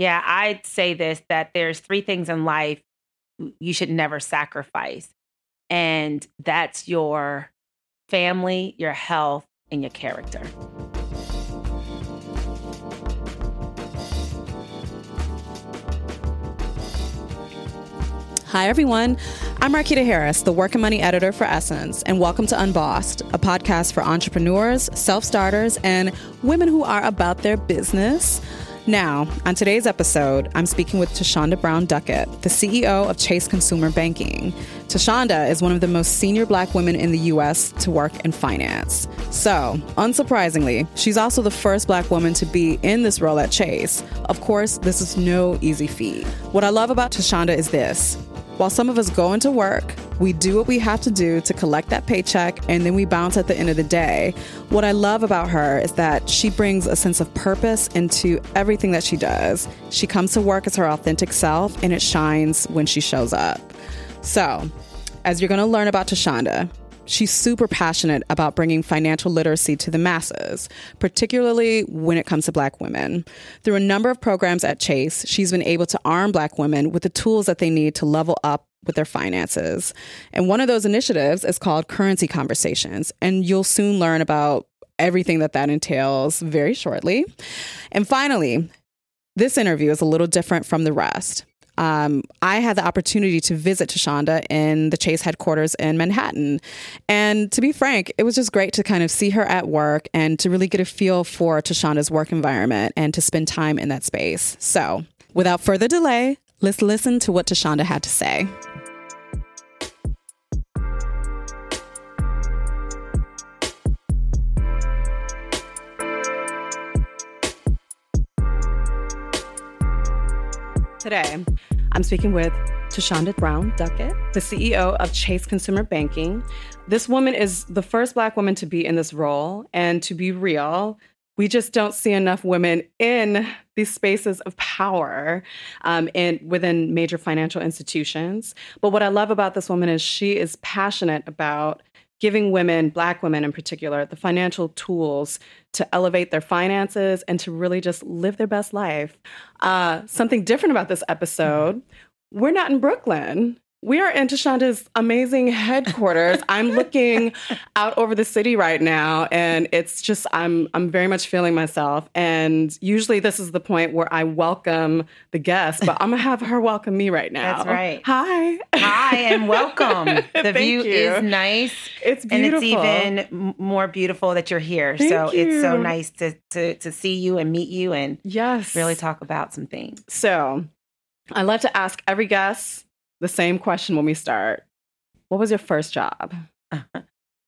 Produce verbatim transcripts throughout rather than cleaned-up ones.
Yeah, I'd say this, that there's three things in life you should never sacrifice. And that's your family, your health, and your character. Hi, everyone. I'm Rakita Harris, the Work and Money Editor for Essence, and welcome to Unbossed, a podcast for entrepreneurs, self-starters, and women who are about their business. Now, on today's episode, I'm speaking with Thasunda Brown Duckett, the C E O of Chase Consumer Banking. Thasunda is one of the most senior Black women in the U S to work in finance. So, unsurprisingly, she's also the first Black woman to be in this role at Chase. Of course, this is no easy feat. What I love about Thasunda is this. While some of us go into work, we do what we have to do to collect that paycheck, and then we bounce at the end of the day. What I love about her is that she brings a sense of purpose into everything that she does. She comes to work as her authentic self, and it shines when she shows up. So, as you're going to learn about Thasunda, she's super passionate about bringing financial literacy to the masses, particularly when it comes to Black women. Through a number of programs at Chase, she's been able to arm Black women with the tools that they need to level up with their finances. And one of those initiatives is called Currency Conversations, and you'll soon learn about everything that that entails very shortly. And finally, this interview is a little different from the rest. Um, I had the opportunity to visit Thasunda in the Chase headquarters in Manhattan. And to be frank, it was just great to kind of see her at work and to really get a feel for Thassunda's work environment and to spend time in that space. So without further delay, let's listen to what Thasunda had to say. Today, I'm speaking with Thasunda Brown Duckett, the C E O of Chase Consumer Banking. This woman is the first Black woman to be in this role. And to be real, we just don't see enough women in these spaces of power um, and within major financial institutions. But what I love about this woman is she is passionate about giving women, Black women in particular, the financial tools to elevate their finances and to really just live their best life. Uh, something different about this episode, we're not in Brooklyn. We are in Thassunda's amazing headquarters. I'm looking out over the city right now, and it's just, I'm I'm very much feeling myself. And usually this is the point where I welcome the guest, but I'm going to have her welcome me right now. That's right. Hi. Hi, and welcome. The Thank view you. Is nice. It's beautiful. And it's even more beautiful that you're here. Thank so you. It's so nice to, to, to see you and meet you and yes. really talk about some things. So I love to ask every guest the same question when we start. What was your first job? Uh-huh.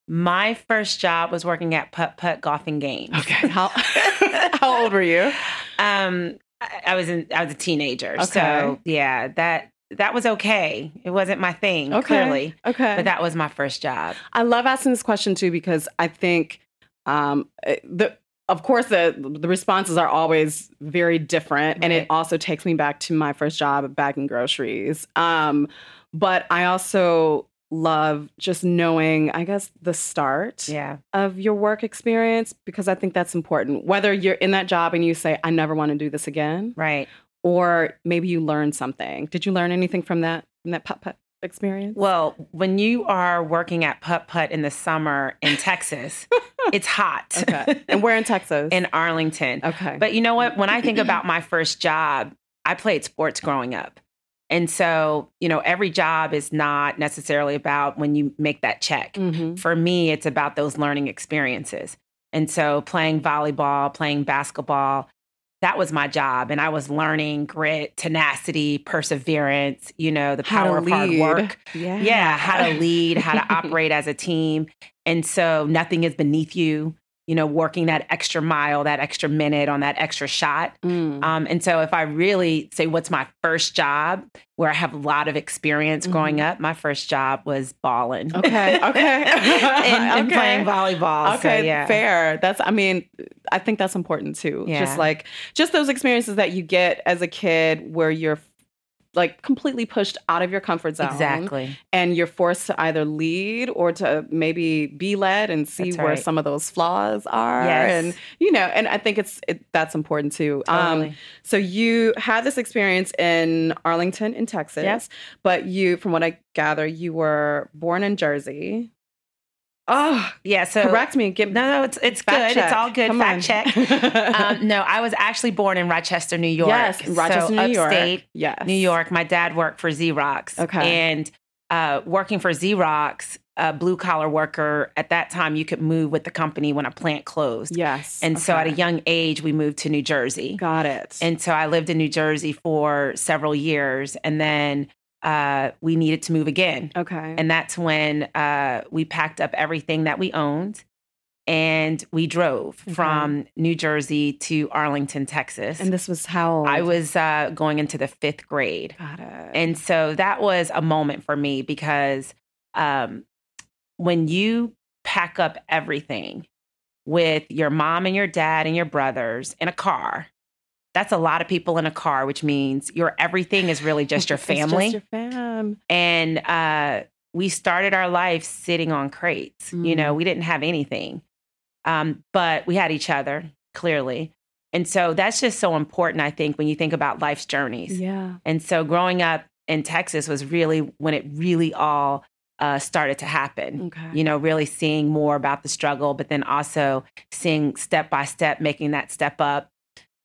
My first job was working at Putt Putt Golf and Games. Okay. How how old were you? Um, I, I was in. I was a teenager. Okay. So yeah, that that was okay. It wasn't my thing. Okay. Clearly. Okay. But that was my first job. I love asking this question too because I think um, the. Of course, the the responses are always very different, right. And it also takes me back to my first job bagging groceries. Um, but I also love just knowing, I guess, the start yeah. of your work experience, because I think that's important. Whether you're in that job and you say, I never want to do this again. Right. Or maybe you learn something. Did you learn anything from that, from that putt-putt experience? Well, when you are working at Putt Putt in the summer in Texas, it's hot. Okay. And we're in Texas. In Arlington. Okay. But you know what? When I think about my first job, I played sports growing up. And so, you know, every job is not necessarily about when you make that check. Mm-hmm. For me, it's about those learning experiences. And so playing volleyball, playing basketball, that was my job. And I was learning grit, tenacity, perseverance, you know, the power of hard work. Yeah. yeah. How to lead, how to operate as a team. And so nothing is beneath you, you know, working that extra mile, that extra minute on that extra shot. Mm. Um, and so if I really say, what's my first job where I have a lot of experience mm-hmm. growing up, my first job was balling. Okay. Okay. and, and okay. playing volleyball. Okay. So, yeah. Fair. That's, I mean, I think that's important too. Yeah. Just like, just those experiences that you get as a kid where you're like completely pushed out of your comfort zone. Exactly. And you're forced to either lead or to maybe be led and see that's where right. some of those flaws are. Yes. And, you know, and I think it's it, that's important too. Totally. Um, so you had this experience in Arlington in Texas, yes. but you, from what I gather, you were born in Jersey. Oh, yeah. So correct me. Give, no, no, it's it's good. Check. It's all good. Come fact on. Check. um, no, I was actually born in Rochester, New York. Yes, Rochester, so New upstate York. Upstate yes. New York. My dad worked for Xerox. Okay. And uh, working for Xerox, a blue-collar worker, at that time, you could move with the company when a plant closed. Yes. And okay. so at a young age, we moved to New Jersey. Got it. And so I lived in New Jersey for several years. And then... Uh, we needed to move again. Okay. And that's when uh, we packed up everything that we owned and we drove mm-hmm. from New Jersey to Arlington, Texas. And this was how old? I was uh, going into the fifth grade. Got it. And so that was a moment for me because um, when you pack up everything with your mom and your dad and your brothers in a car, that's a lot of people in a car, which means your everything is really just your family. It's just your fam. And uh, we started our life sitting on crates. Mm. You know, we didn't have anything, um, but we had each other, clearly. And so that's just so important, I think, when you think about life's journeys. Yeah. And so growing up in Texas was really when it really all Uh, started to happen, okay. you know, really seeing more about the struggle, but then also seeing step by step, making that step up.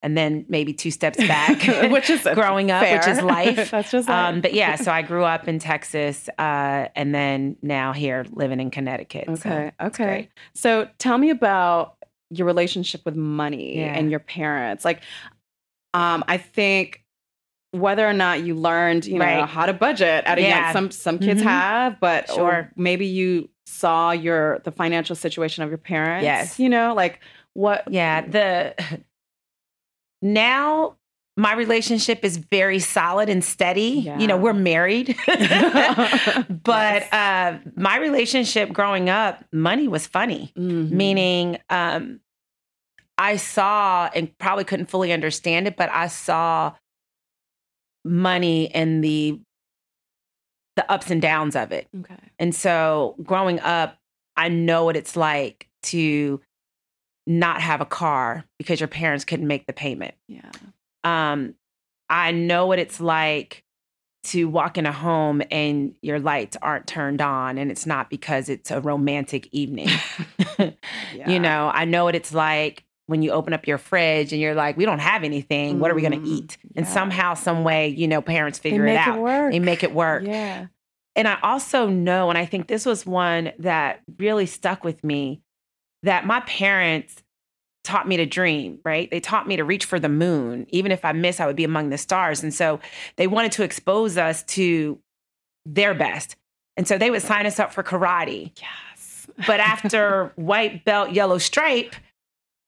And then maybe two steps back, which is growing up, fair. Which is life. That's just life. Um, but yeah, so I grew up in Texas uh, and then now here living in Connecticut. Okay. So okay. So tell me about your relationship with money yeah. and your parents. Like, um, I think whether or not you learned, you know, right. how to budget at a yeah. young, some, some kids mm-hmm. have, but sure. or maybe you saw your, the financial situation of your parents, yes. you know, like what? Yeah. The... Now, my relationship is very solid and steady. Yeah. You know, we're married. But yes. uh, my relationship growing up, money was funny, mm-hmm. meaning um, I saw, and probably couldn't fully understand it, but I saw money and the, the ups and downs of it. Okay. And so growing up, I know what it's like to not have a car because your parents couldn't make the payment. Yeah. Um, I know what it's like to walk in a home and your lights aren't turned on and it's not because it's a romantic evening. yeah. You know, I know what it's like when you open up your fridge and you're like, we don't have anything. Mm-hmm. What are we going to eat? Yeah. And somehow, some way, you know, parents figure it out. They make it work. They make it work. Yeah. And I also know, and I think this was one that really stuck with me, that my parents taught me to dream, right? They taught me to reach for the moon. Even if I miss, I would be among the stars. And so they wanted to expose us to their best. And so they would sign us up for karate. Yes. But after white belt, yellow stripe,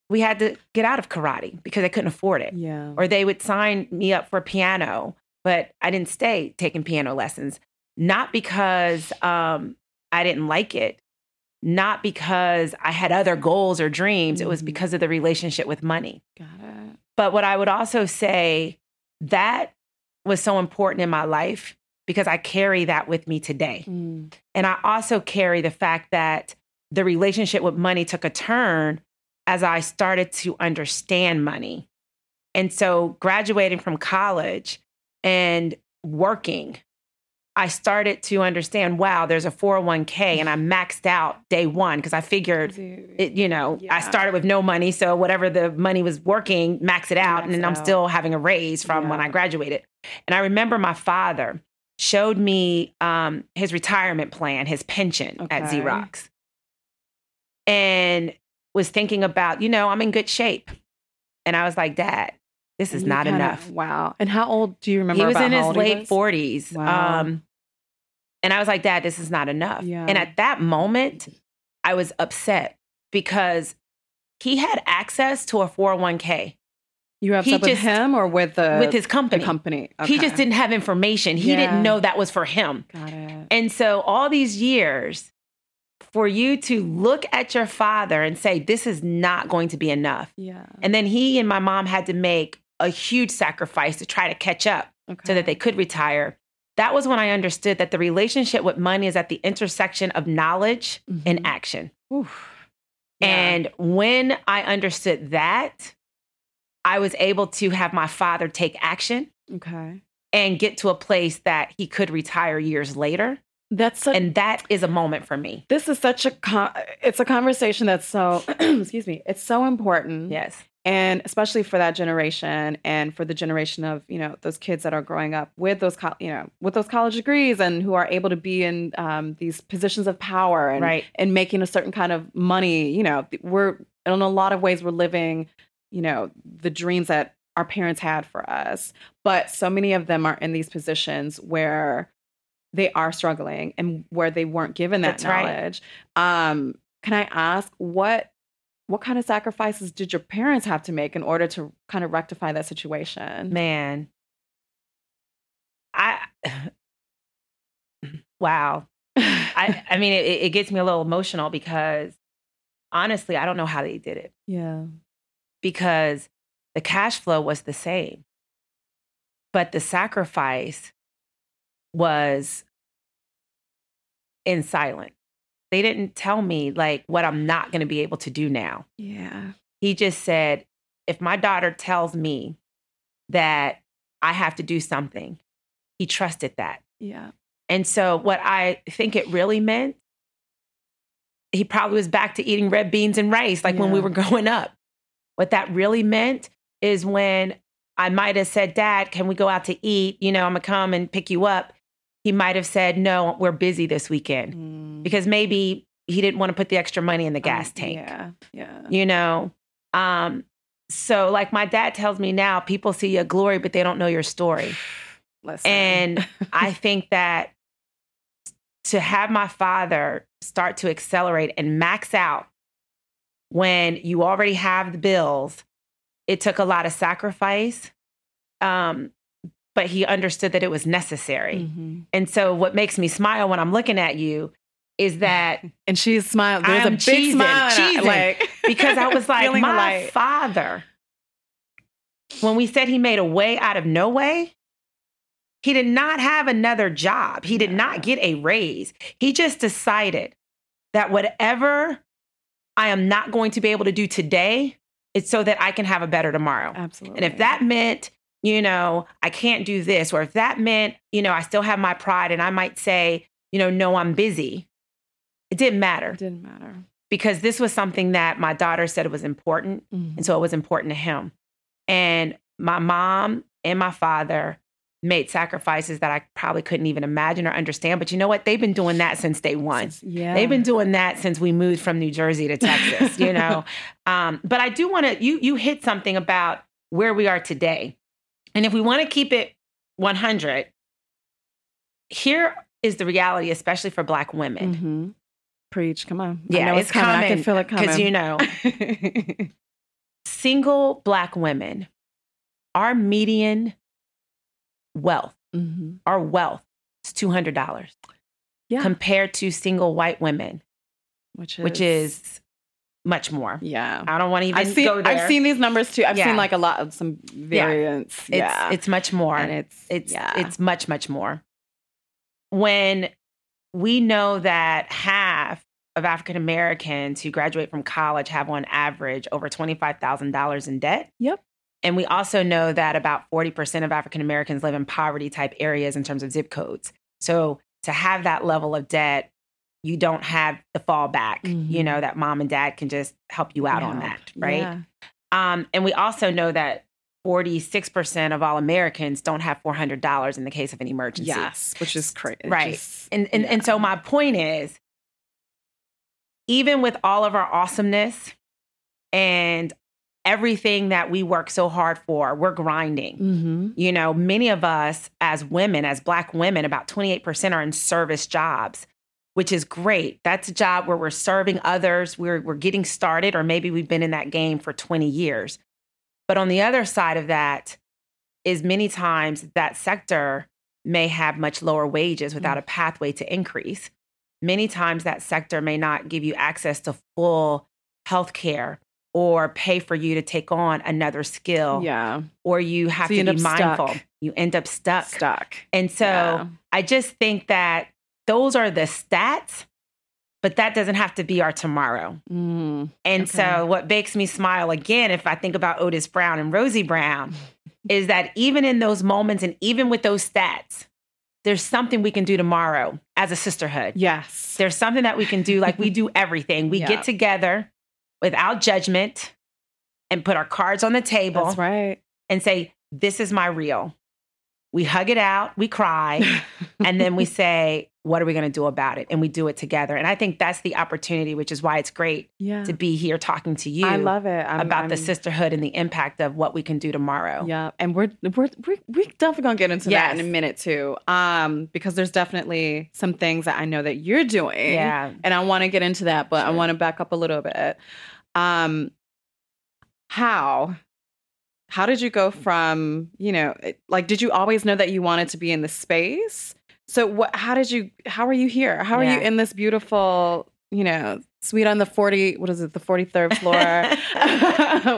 we had to get out of karate because I couldn't afford it. Yeah. Or they would sign me up for piano, but I didn't stay taking piano lessons. Not because um, I didn't like it. Not because I had other goals or dreams. It was because of the relationship with money. Got it. But what I would also say, that was so important in my life because I carry that with me today. Mm. And I also carry the fact that the relationship with money took a turn as I started to understand money. And so graduating from college and working, I started to understand, wow, there's a four oh one k and I maxed out day one because I figured, it, you know, yeah. I started with no money. So whatever the money was working, max it out. Max and then out. I'm still having a raise from yeah. when I graduated. And I remember my father showed me um, his retirement plan, his pension okay. at Xerox, and was thinking about, you know, I'm in good shape. And I was like, Dad, this is not kinda, enough. Wow. And how old do you remember? He was about in his late forties. Wow. Um, and I was like, Dad, this is not enough. Yeah. And at that moment, I was upset because he had access to a four oh one k. You were upset with him or with the with his company? The company. Okay. He just didn't have information. He yeah. didn't know that was for him. Got it. And so all these years, for you to look at your father and say, this is not going to be enough. Yeah. And then he and my mom had to make a huge sacrifice to try to catch up okay. so that they could retire. That was when I understood that the relationship with money is at the intersection of knowledge mm-hmm. and action. Oof. Yeah. And when I understood that, I was able to have my father take action okay. and get to a place that he could retire years later. That's a, and that is a moment for me. This is such a, con- it's a conversation that's so, excuse me, it's so important. Yes. And especially for that generation and for the generation of, you know, those kids that are growing up with those, co- you know, with those college degrees and who are able to be in um, these positions of power and, right. and making a certain kind of money. You know, we're, in a lot of ways, we're living, you know, the dreams that our parents had for us. But so many of them are in these positions where they are struggling and where they weren't given that That's knowledge. Right. Um, can I ask what, what kind of sacrifices did your parents have to make in order to kind of rectify that situation? Man, I, wow. I, I mean, it, it gets me a little emotional because honestly, I don't know how they did it. Yeah. Because the cash flow was the same, but the sacrifice was in silence. They didn't tell me like what I'm not going to be able to do now. Yeah. He just said, if my daughter tells me that I have to do something, he trusted that. Yeah. And so what I think it really meant, he probably was back to eating red beans and rice like yeah. when we were growing up. What that really meant is when I might have said, Dad, can we go out to eat? You know, I'm going to come and pick you up. He might have said, no, we're busy this weekend mm. because maybe he didn't want to put the extra money in the gas um, tank. Yeah, yeah. You know? Um, so like my dad tells me now, people see your glory, but they don't know your story. Listen. And I think that to have my father start to accelerate and max out when you already have the bills, it took a lot of sacrifice. Um But he understood that it was necessary. Mm-hmm. And so what makes me smile when I'm looking at you is that... And she's smiling. There's I'm a big cheesing, smile. Cheesing, like, because I was like, my light. father, when we said he made a way out of no way, he did not have another job. He did yeah. not get a raise. He just decided that whatever I am not going to be able to do today, it's so that I can have a better tomorrow. Absolutely. And if that meant... you know, I can't do this. Or if that meant, you know, I still have my pride and I might say, you know, no, I'm busy. It didn't matter. It didn't matter. Because this was something that my daughter said was important. Mm-hmm. And so it was important to him. And my mom and my father made sacrifices that I probably couldn't even imagine or understand. But you know what? They've been doing that since day one. Since, yeah. They've been doing that since we moved from New Jersey to Texas, you know. Um, but I do want to, you you hit something about where we are today. And if we want to keep it one hundred, here is the reality, especially for Black women. Mm-hmm. Preach, come on. Yeah, I know it's, it's coming. coming. I can feel it coming. Because, you know, single Black women, our median wealth, mm-hmm. our wealth is two hundred dollars yeah. compared to single white women, which is... Which is much more. Yeah. I don't want to even I've seen, go there. I've seen these numbers too. I've yeah. seen like a lot of some variants. Yeah. It's, yeah. it's much more. And it's, it's, yeah. it's much, much more. When we know that half of African-Americans who graduate from college have on average over twenty-five thousand dollars in debt. Yep. And we also know that about forty percent of African-Americans live in poverty type areas in terms of zip codes. So to have that level of debt, you don't have the fallback, mm-hmm. you know, that mom and dad can just help you out yeah. on that, right? Yeah. Um, and we also know that forty-six percent of all Americans don't have four hundred dollars in the case of an emergency. Yes, which is crazy. Right. Just, and and, yeah. and so my point is, even with all of our awesomeness and everything that we work so hard for, we're grinding. Mm-hmm. You know, many of us as women, as Black women, about twenty-eight percent are in service jobs, which is great. That's a job where we're serving others. We're we're getting started, or maybe we've been in that game for twenty years. But on the other side of that is many times that sector may have much lower wages without a pathway to increase. Many times that sector may not give you access to full health care or pay for you to take on another skill. Yeah. Or you have so you to be mindful. Stuck. You end up stuck. Stuck. And so yeah. I just think that those are the stats, but that doesn't have to be our tomorrow. Mm, and okay. so what makes me smile again, if I think about Otis Brown and Rosie Brown, is that even in those moments and even with those stats, there's something we can do tomorrow as a sisterhood. Yes. There's something that we can do. Like we do everything. We yeah. get together without judgment and put our cards on the table. That's right. And say, this is my reel. We hug it out. We cry. And then we say, what are we going to do about it? And we do it together. And I think that's the opportunity, which is why it's great yeah. to be here talking to you. I love it. I'm, about I'm, the sisterhood and the impact of what we can do tomorrow. Yeah. And we're, we're, we're, we're definitely going to get into yes. that in a minute too. Um, because there's definitely some things that I know that you're doing. Yeah. And I want to get into that, but sure. I want to back up a little bit. Um, how, how did you go from, you know, like, did you always know that you wanted to be in the space? So what, how did you, how are you here? How are yeah. you in this beautiful, you know, suite on the forty, what is it? The forty-third floor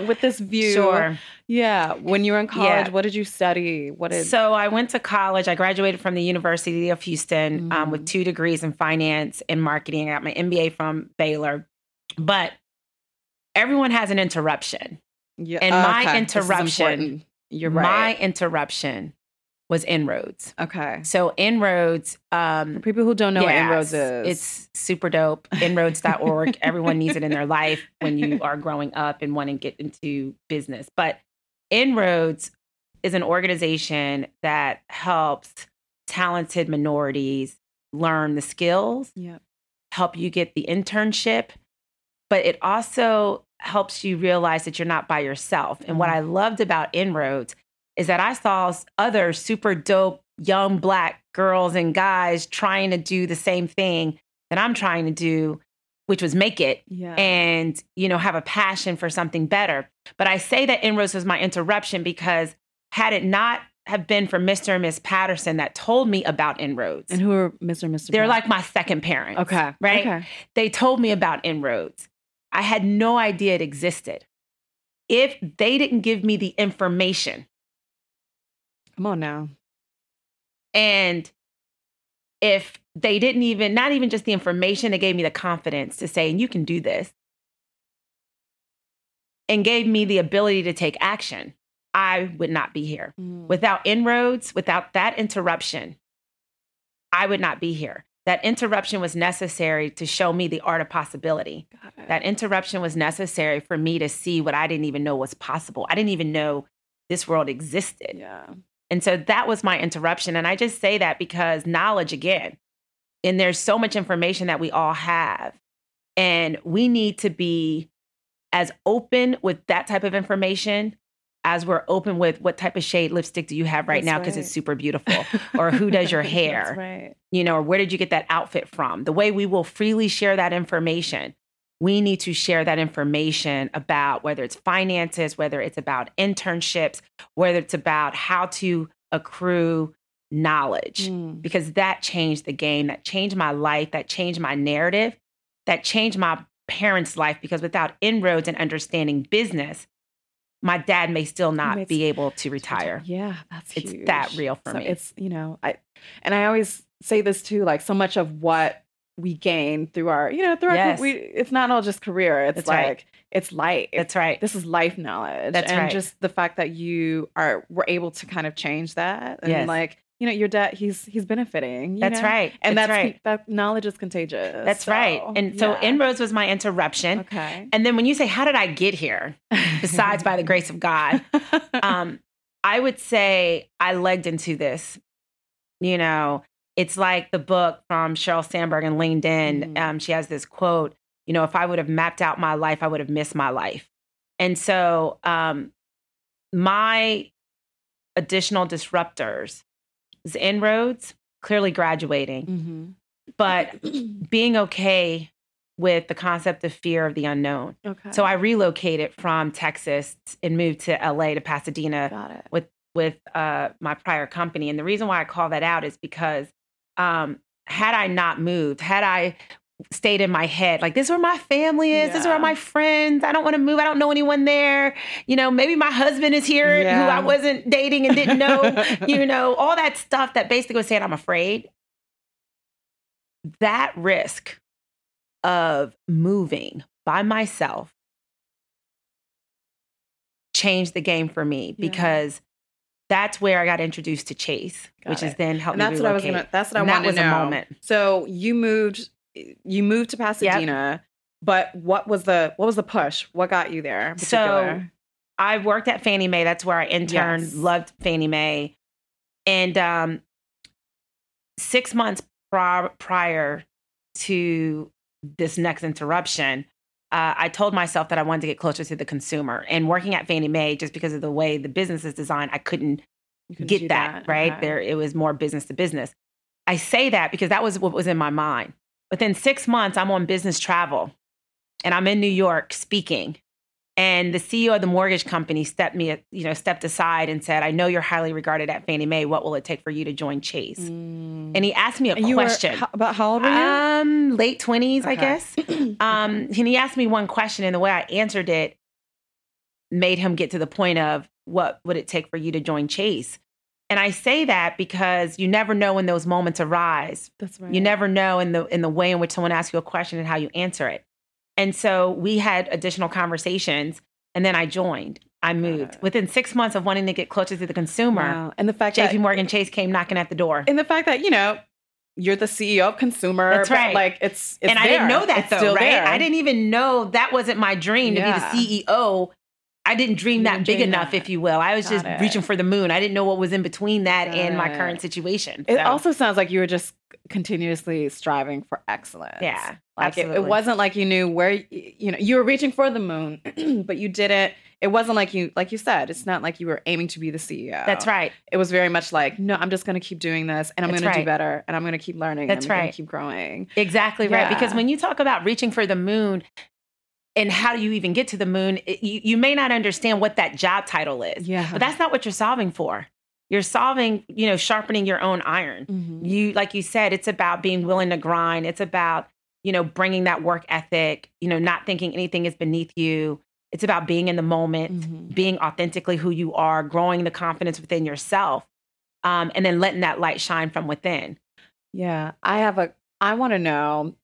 with this view. Sure. Yeah. When you were in college, yeah. what did you study? What did? So I went to college. I graduated from the University of Houston mm-hmm. um, with two degrees in finance and marketing. I got my M B A from Baylor, but everyone has an interruption. Yeah. And okay. my interruption, you're right. My interruption was INROADS. Okay. So INROADS. Um, For people who don't know yeah, what INROADS is. It's super dope. inroads dot org. Everyone needs it in their life when you are growing up and wanting to get into business. But INROADS is an organization that helps talented minorities learn the skills, yep. help you get the internship, but it also helps you realize that you're not by yourself. And mm-hmm. what I loved about INROADS is that I saw other super dope young Black girls and guys trying to do the same thing that I'm trying to do, which was make it yeah. and, you know, have a passion for something better. But I say that INROADS was my interruption because had it not have been for Mister and Miss Patterson that told me about INROADS. And who are Mister and Miss Patterson? They're like my second parents. Okay. Right? Okay. They told me about INROADS. I had no idea it existed. If they didn't give me the information, come on now. And if they didn't even, not even just the information, they gave me the confidence to say, and you can do this. And gave me the ability to take action. I would not be here. Mm. Without INROADS, without that interruption, I would not be here. That interruption was necessary to show me the art of possibility. That interruption was necessary for me to see what I didn't even know was possible. I didn't even know this world existed. Yeah. And so that was my interruption. And I just say that because knowledge, again, and there's so much information that we all have. And we need to be as open with that type of information as we're open with what type of shade lipstick do you have right That's now because right. it's super beautiful. Or who does your hair? That's right. You know, or where did you get that outfit from? The way we will freely share that information. We need to share that information about whether it's finances, whether it's about internships, whether it's about how to accrue knowledge, mm. because that changed the game, that changed my life, that changed my narrative, that changed my parents' life, because without INROADS and understanding business, my dad may still not it's, be able to retire. Yeah, that's it's huge. That real for so me. It's, you know, I, and I always say this too, like so much of what we gain through our, you know, through yes. our, we, it's not all just career. It's That's like, right. it's life. That's right. This is life knowledge. That's and right. just the fact that you are, were able to kind of change that. And yes. like, you know, your dad, he's, he's benefiting. You that's know? Right. And that's, that's right. That knowledge is contagious. That's so, right. And so yeah. INROADS was my interruption. Okay. And then when you say, how did I get here? Besides by the grace of God, um, I would say I legged into this, you know. It's like the book from Sheryl Sandberg and Leaned In. Mm. Um, she has this quote, you know, if I would have mapped out my life, I would have missed my life. And so um, my additional disruptors is INROADS, clearly graduating, mm-hmm. but being okay with the concept of fear of the unknown. Okay. So I relocated from Texas and moved to L A to Pasadena with with uh, my prior company. And the reason why I call that out is because Um, had I not moved, had I stayed in my head. Like, this is where my family is. Yeah. This is where my friends. I don't want to move. I don't know anyone there. You know, maybe my husband is here yeah. who I wasn't dating and didn't know, you know, all that stuff that basically was saying I'm afraid. That risk of moving by myself changed the game for me yeah. because that's where I got introduced to Chase, got which it. Has then helped and me that's relocate. What I was gonna, that's what I wanted to know. That was a moment. So you moved... You moved to Pasadena, yep. but what was the what was the push? What got you there? So I worked at Fannie Mae. That's where I interned, yes. loved Fannie Mae. And um, six months pr- prior to this next interruption, uh, I told myself that I wanted to get closer to the consumer. And working at Fannie Mae, just because of the way the business is designed, I couldn't, couldn't get that, that, right? Okay. There, it was more business to business. I say that because that was what was in my mind. Within six months, I'm on business travel, and I'm in New York speaking. And the C E O of the mortgage company stepped me, you know, stepped aside and said, "I know you're highly regarded at Fannie Mae. What will it take for you to join Chase?" Mm. And he asked me a you question were, about how old were you? Um, late twenties, okay. I guess. Um, and he asked me one question, and the way I answered it made him get to the point of what would it take for you to join Chase. And I say that because you never know when those moments arise. That's right. You never know in the in the way in which someone asks you a question and how you answer it. And so we had additional conversations, and then I joined. I moved. Uh, Within six months of wanting to get closer to the consumer, wow. and the fact J P Morgan Chase came knocking at the door. And the fact that, you know, you're the C E O of Consumer. That's right. But like, it's, it's And there. I didn't know that, it's though, right? There. I didn't even know that wasn't my dream, to yeah. be the C E O. I didn't dream that didn't big dream enough, that. If you will. I was Got just it. Reaching for the moon. I didn't know what was in between that Got and it. My current situation. So. It also sounds like you were just continuously striving for excellence. Yeah, like it, it wasn't like you knew where you know you were reaching for the moon, but you didn't. It wasn't like you like you said. It's not like you were aiming to be the C E O. That's right. It was very much like, no, I'm just going to keep doing this, and I'm going right. to do better, and I'm going to keep learning. That's and I'm right. going to keep growing. Exactly yeah. right. Because when you talk about reaching for the moon. And how do you even get to the moon? It, you, you may not understand what that job title is, yeah. but that's not what you're solving for. You're solving, you know, sharpening your own iron. Mm-hmm. You, like you said, it's about being willing to grind. It's about, you know, bringing that work ethic, you know, not thinking anything is beneath you. It's about being in the moment, mm-hmm. being authentically who you are, growing the confidence within yourself, um, and then letting that light shine from within. Yeah. I have a, I want to know,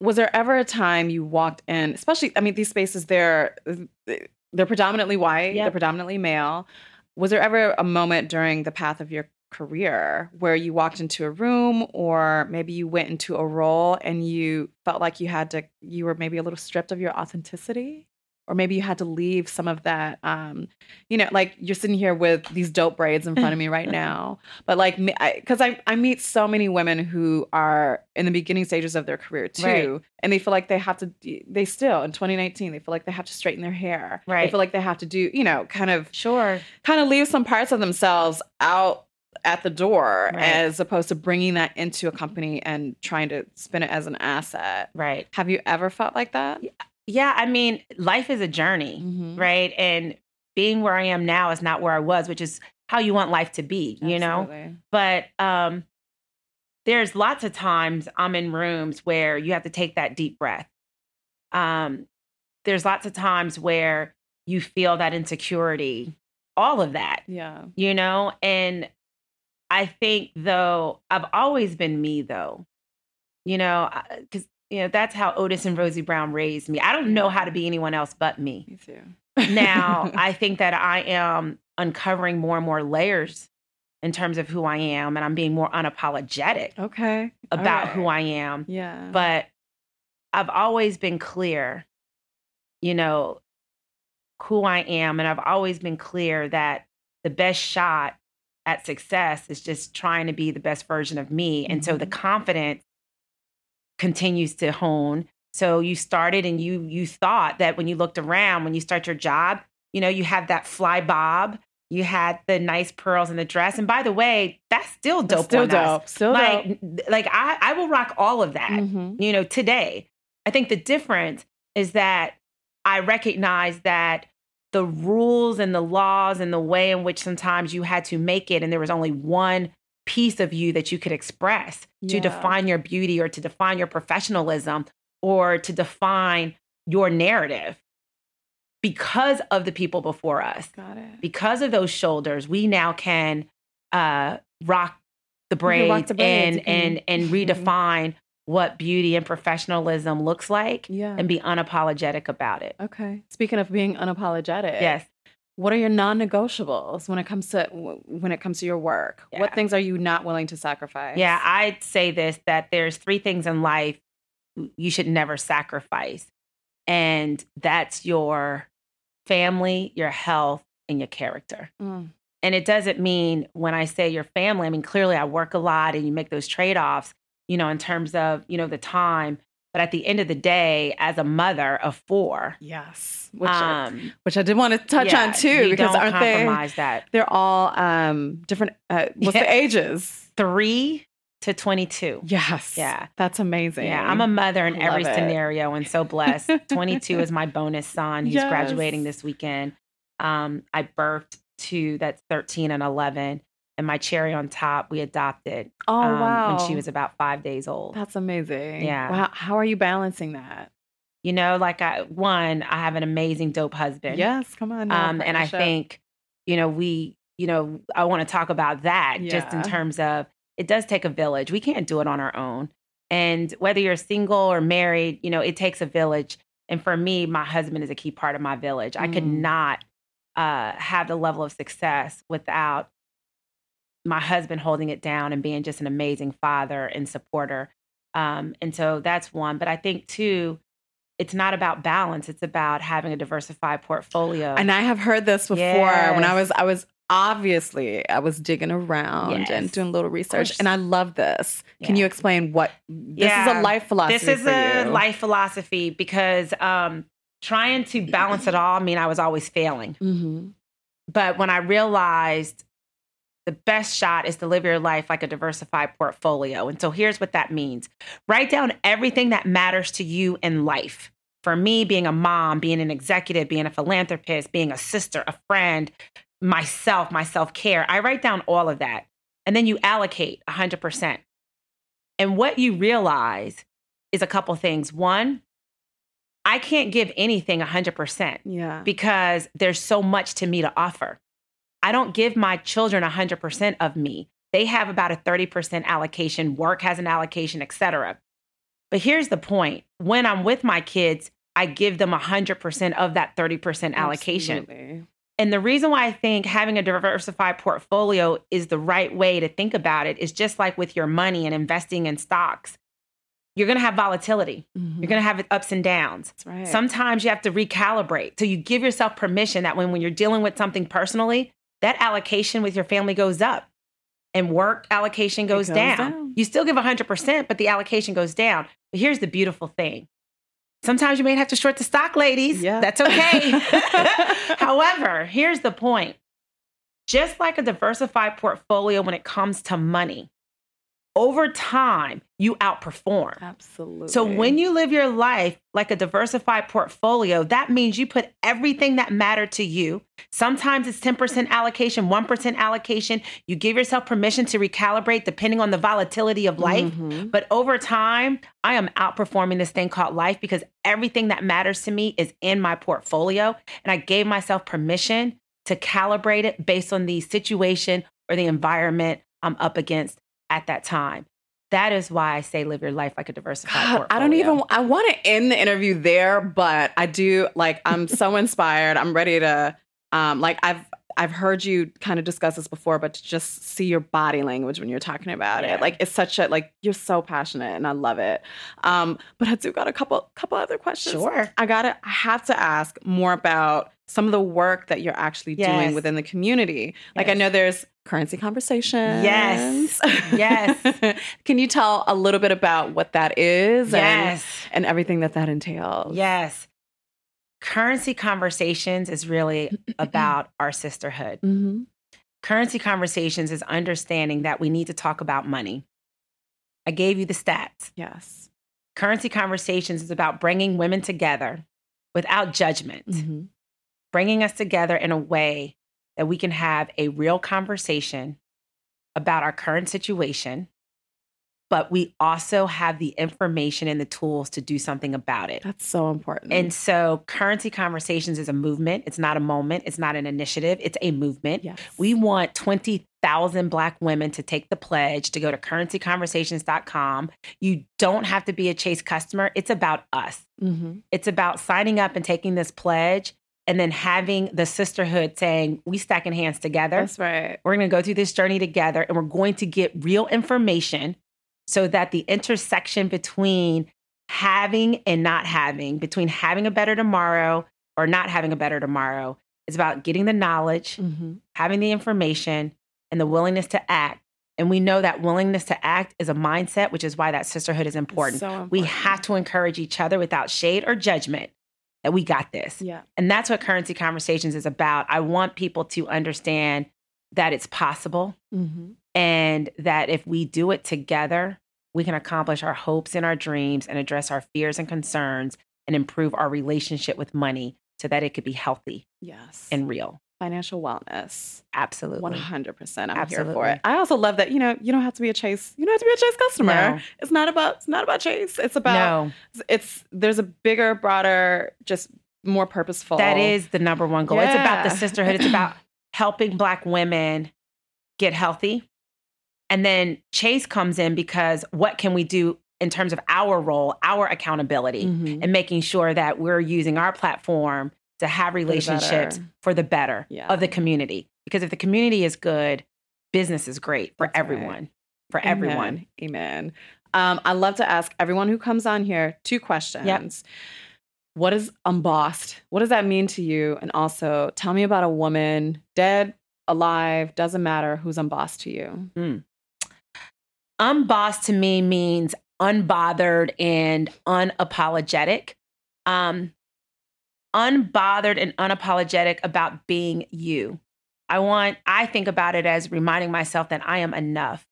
was there ever a time you walked in, especially, I mean, these spaces, they're, they're predominantly white, yep. they're predominantly male. Was there ever a moment during the path of your career where you walked into a room, or maybe you went into a role and you felt like you had to, you were maybe a little stripped of your authenticity? Or maybe you had to leave some of that, um, you know, like you're sitting here with these dope braids in front of me right now. But like, because I, I, I meet so many women who are in the beginning stages of their career too. Right. And they feel like they have to, they still, in twenty nineteen, they feel like they have to straighten their hair. Right. They feel like they have to do, you know, kind of. Sure. Kind of leave some parts of themselves out at the door, right. as opposed to bringing that into a company and trying to spin it as an asset. Right. Have you ever felt like that? Yeah. Yeah, I mean, life is a journey, mm-hmm. right? And being where I am now is not where I was, which is how you want life to be, Absolutely. You know? But um, there's lots of times I'm in rooms where you have to take that deep breath. Um, there's lots of times where you feel that insecurity, all of that, yeah, you know? And I think, though, I've always been me, though, you know, because you know, that's how Otis and Rosie Brown raised me. I don't know how to be anyone else but me. Me too. Now, I think that I am uncovering more and more layers in terms of who I am, and I'm being more unapologetic okay. about right. who I am. Yeah. But I've always been clear, you know, who I am, and I've always been clear that the best shot at success is just trying to be the best version of me. Mm-hmm. And so the confidence continues to hone. So you started and you you thought that when you looked around, when you start your job, you know, you have that fly bob, you had the nice pearls in the dress. And by the way, that's still dope. That's still on dope. Us. Still like, dope. Like I, I will rock all of that, mm-hmm. you know, today. I think the difference is that I recognize that the rules and the laws and the way in which sometimes you had to make it, and there was only one piece of you that you could express yeah. to define your beauty or to define your professionalism or to define your narrative. Because of the people before us, Got it. because of those shoulders, we now can uh, rock the braids, rock the braids and, and, and redefine mm-hmm. what beauty and professionalism looks like yeah. and be unapologetic about it. Okay. Speaking of being unapologetic. Yes. What are your non-negotiables when it comes to when it comes to your work? Yeah. What things are you not willing to sacrifice? Yeah, I'd say this, that there's three things in life you should never sacrifice. And that's your family, your health, and your character. Mm. And it doesn't mean when I say your family, I mean, clearly I work a lot and you make those trade-offs, you know, in terms of, you know, the time. But at the end of the day, as a mother of four. Yes. Which, um, I, which I did want to touch yeah, on too, because aren't they? Compromise that. They're all um, different. Uh, what's yeah. the ages? Three. To twenty-two. Yes. Yeah. That's amazing. Yeah. I'm a mother in Love every it. scenario and so blessed. twenty-two is my bonus son. He's yes. graduating this weekend. Um, I birthed two, that's thirteen and eleven. And my cherry on top, we adopted oh, um, wow. when she was about five days old. That's amazing. Yeah. Wow. How are you balancing that? You know, like I, one, I have an amazing, dope husband. Yes. Come on. Um, and I show. think, you know, we, you know, I want to talk about that yeah. just in terms of, it does take a village. We can't do it on our own. And whether you're single or married, you know, it takes a village. And for me, my husband is a key part of my village. Mm. I could not uh, have the level of success without my husband holding it down and being just an amazing father and supporter. Um, and so that's one. But I think, too, it's not about balance. It's about having a diversified portfolio. And I have heard this before. Yes. When I was, I was, Obviously, I was digging around yes. and doing a little research, and I love this. Yeah. Can you explain what this yeah. is a life philosophy? This is for a you. life philosophy because um, trying to balance it all, I mean, I was always failing. Mm-hmm. But when I realized the best shot is to live your life like a diversified portfolio. And so here's what that means. Write down everything that matters to you in life. For me, being a mom, being an executive, being a philanthropist, being a sister, a friend, myself, my self-care. I write down all of that. And then you allocate one hundred percent. And what you realize is a couple things. One, I can't give anything one hundred percent yeah. because there's so much to me to offer. I don't give my children one hundred percent of me. They have about a thirty percent allocation. Work has an allocation, et cetera. But here's the point. When I'm with my kids, I give them one hundred percent of that thirty percent allocation. Absolutely. And the reason why I think having a diversified portfolio is the right way to think about it is just like with your money and investing in stocks. You're going to have volatility. Mm-hmm. You're going to have ups and downs. That's right. Sometimes you have to recalibrate. So you give yourself permission that when, when you're dealing with something personally, that allocation with your family goes up and work allocation goes, goes down. down. You still give one hundred percent, but the allocation goes down. But here's the beautiful thing. Sometimes you may have to short the stock, ladies. Yeah. That's okay. However, here's the point. Just like a diversified portfolio when it comes to money, over time, you outperform. Absolutely. So when you live your life like a diversified portfolio, that means you put everything that mattered to you. Sometimes it's ten percent allocation, one percent allocation. You give yourself permission to recalibrate depending on the volatility of life. Mm-hmm. But over time, I am outperforming this thing called life because everything that matters to me is in my portfolio. And I gave myself permission to calibrate it based on the situation or the environment I'm up against at that time. That is why I say live your life like a diversified portfolio. I don't even, I want to end the interview there, but I do, like, I'm so inspired. I'm ready to, um, like, I've, I've heard you kind of discuss this before, but to just see your body language when you're talking about yeah. it, like, it's such a, like, you're so passionate and I love it. Um, but I do got a couple, couple other questions. Sure. I gotta, I have to ask more about some of the work that you're actually yes. doing within the community. Like, yes. I know there's Currency Conversations. Yes. Yes. Can you tell a little bit about what that is yes. and, and everything that that entails? Yes. Currency Conversations is really about our sisterhood. Mm-hmm. Currency Conversations is understanding that we need to talk about money. I gave you the stats. Yes. Currency Conversations is about bringing women together without judgment, mm-hmm. bringing us together in a way that we can have a real conversation about our current situation, but we also have the information and the tools to do something about it. That's so important. And so Currency Conversations is a movement. It's not a moment. It's not an initiative. It's a movement. Yes. We want twenty thousand Black women to take the pledge to go to currency conversations dot com. You don't have to be a Chase customer. It's about us. Mm-hmm. It's about signing up and taking this pledge and then having the sisterhood saying, we stacking hands together. That's right. We're going to go through this journey together and we're going to get real information so that the intersection between having and not having, between having a better tomorrow or not having a better tomorrow, is about getting the knowledge, mm-hmm. having the information, and the willingness to act. And we know that willingness to act is a mindset, which is why that sisterhood is important. So important. We have to encourage each other without shade or judgment that we got this. Yeah. And that's what Currency Conversations is about. I want people to understand that it's possible. Mm-hmm. And that if we do it together, we can accomplish our hopes and our dreams and address our fears and concerns and improve our relationship with money so that it could be healthy. Yes. And real. Financial wellness. Absolutely. one hundred percent. I'm Absolutely. Here for it. I also love that, you know, you don't have to be a Chase. You don't have to be a Chase customer. No. It's not about, it's not about Chase. It's about, no. it's, there's a bigger, broader, just more purposeful. That is the number one goal. Yeah. It's about the sisterhood. It's about helping Black women get healthy. And then Chase comes in because what can we do in terms of our role, our accountability, mm-hmm. and making sure that we're using our platform to have relationships for the better, for the better yeah. of the community. Because if the community is good, business is great for That's everyone, right. for Amen. Everyone. Amen. Um, I love to ask everyone who comes on here two questions. Yep. What is Unbossed? What does that mean to you? And also tell me about a woman, dead, alive, doesn't matter, who's unbossed to you. Mm. Unbossed to me means unbothered and unapologetic. Um, unbothered and unapologetic about being you. I want, I think about it as reminding myself that I am enough.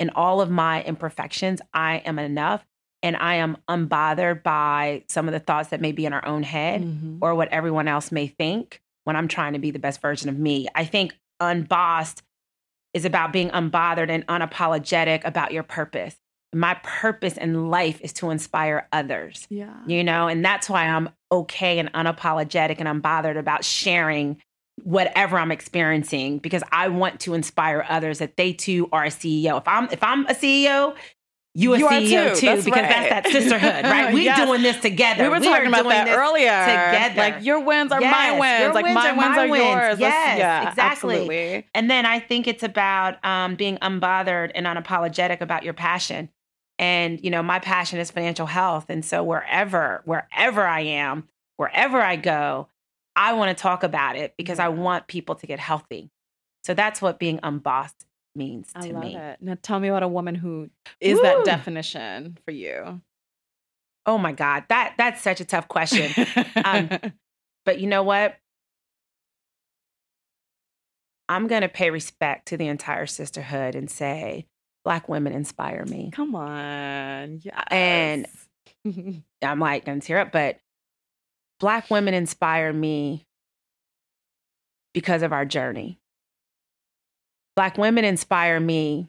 In all of my imperfections, I am enough. And I am unbothered by some of the thoughts that may be in our own head mm-hmm. or what everyone else may think when I'm trying to be the best version of me. I think Unbossed is about being unbothered and unapologetic about your purpose. My purpose in life is to inspire others, yeah. you know, and that's why I'm okay and unapologetic and unbothered about sharing whatever I'm experiencing, because I want to inspire others that they too are a C E O. If I'm, if I'm a C E O, you a you C E O too, too that's because right. that's that sisterhood, right? We're yes. doing this together. We were talking we about that earlier. Together. Like your wins are yes. my wins. Your like wins my are wins are wins. Yours. Yes, yeah, exactly. Absolutely. And then I think it's about um, being unbothered and unapologetic about your passion. And, you know, my passion is financial health. And so wherever, wherever I am, wherever I go, I want to talk about it because I want people to get healthy. So that's what being unbossed means to me. I love me. It. Now tell me about a woman who is Woo. That definition for you. Oh my God, that that's such a tough question. um, but you know what? I'm going to pay respect to the entire sisterhood and say, Black women inspire me. Come on. Yes. And I'm like, going to tear up, but Black women inspire me because of our journey. Black women inspire me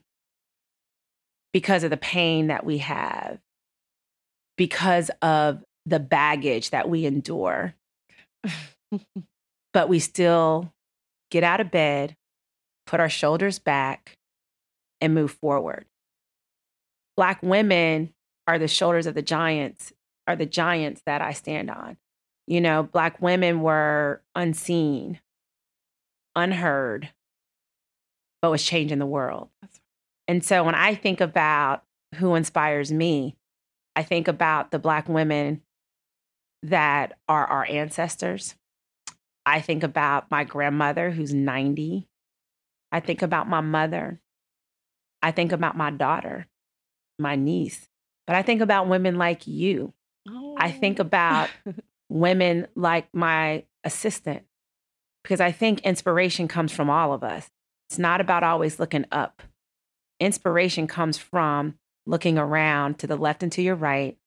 because of the pain that we have, because of the baggage that we endure, but we still get out of bed, put our shoulders back, and move forward. Black women are the shoulders of the giants, are the giants that I stand on. You know, Black women were unseen, unheard, but was changing the world. And so when I think about who inspires me, I think about the Black women that are our ancestors. I think about my grandmother who's ninety. I think about my mother. I think about my daughter, my niece. But I think about women like you. Oh. I think about women like my assistant, because I think inspiration comes from all of us. It's not about always looking up. Inspiration comes from looking around to the left and to your right,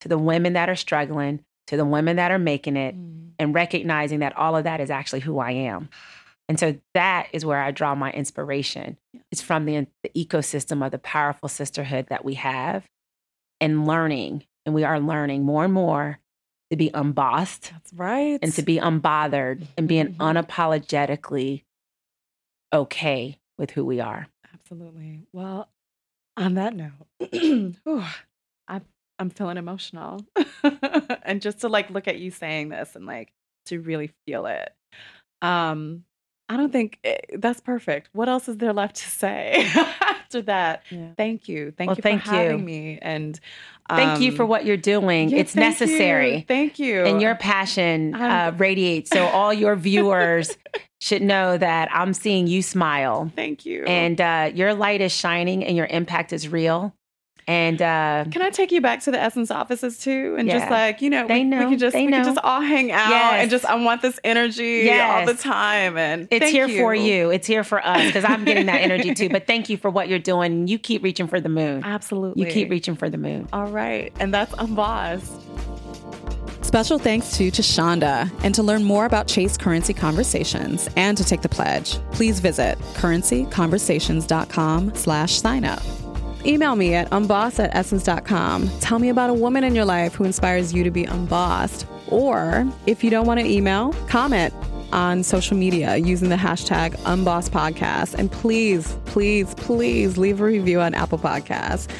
to the women that are struggling, to the women that are making it, mm. and recognizing that all of that is actually who I am. And so that is where I draw my inspiration. Yeah. It's from the, the ecosystem of the powerful sisterhood that we have and learning. And we are learning more and more to be unbossed. That's right. And to be unbothered and being mm-hmm. unapologetically okay with who we are. Absolutely. Well, on that note, I'm, I'm feeling emotional. And just to like look at you saying this and like to really feel it. Um, I don't think it, that's perfect. What else is there left to say after that? Yeah. Thank you. Thank well, you thank for you. having me. And um, thank you for what you're doing. Yeah, it's thank necessary. You. Thank you. And your passion uh, radiates. So all your viewers should know that I'm seeing you smile. Thank you. And uh, your light is shining and your impact is real. And uh, can I take you back to the Essence offices too? And yeah. just like, you know, we, know, we can just we know. can just all hang out yes. and just I want this energy yes. all the time. And it's here you. for you. It's here for us because I'm getting that energy too. But thank you for what you're doing. You keep reaching for the moon. Absolutely. You keep reaching for the moon. All right. And that's Unbossed. Special thanks to Tashonda. And to learn more about Chase Currency Conversations and to take the pledge, please visit currencyconversations.com slash sign up. Email me at unbossed at essence dot com. Tell me about a woman in your life who inspires you to be unbossed. Or if you don't want to email, comment on social media using the hashtag unbossedpodcast. And please, please, please leave a review on Apple Podcasts.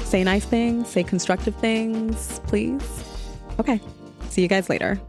Say nice things, say constructive things, please. Okay. See you guys later.